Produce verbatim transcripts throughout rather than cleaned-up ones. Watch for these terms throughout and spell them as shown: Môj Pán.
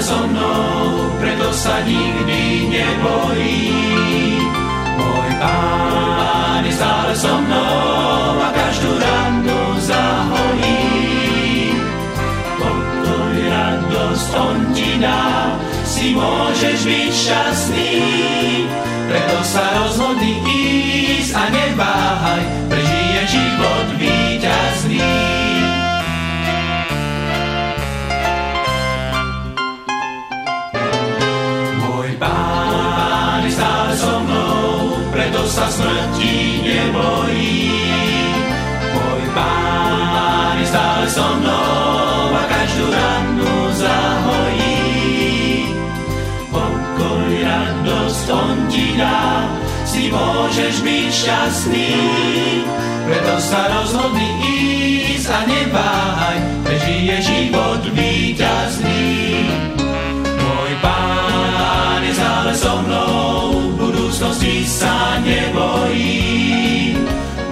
So mnou, preto sa nikdy nebojím. Môj Pán je stále so mnou a každú ranu zahojím. Pokoj, radosť On ti dá, si môžeš byť šťastný. Preto sa rozhodni ísť a neváhaj, prežiješ život víťazný. Preto sa smrti nebojím. Môj Pán je stále so mnou a každú ranu zahojí. Pokoj, radosť On ti dá, si môžeš byť šťastný. Preto sa rozhodni ísť a neváhaj, prežiješ život víťazný. Môj Pán je stále so mnou, budúcnosti sa nebojím.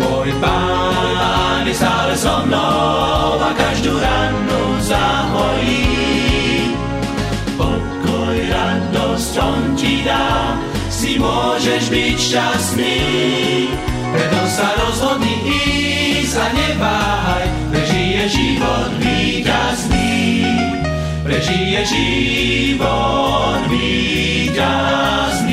Môj Pán je stále so mnou a každú ranu zahojí. Pokoj, radosť On ti dá, si môžeš byť šťastný. Preto sa rozhodni ísť a neváhaj, prežiješ život víťazný. Prežiješ život víťazný.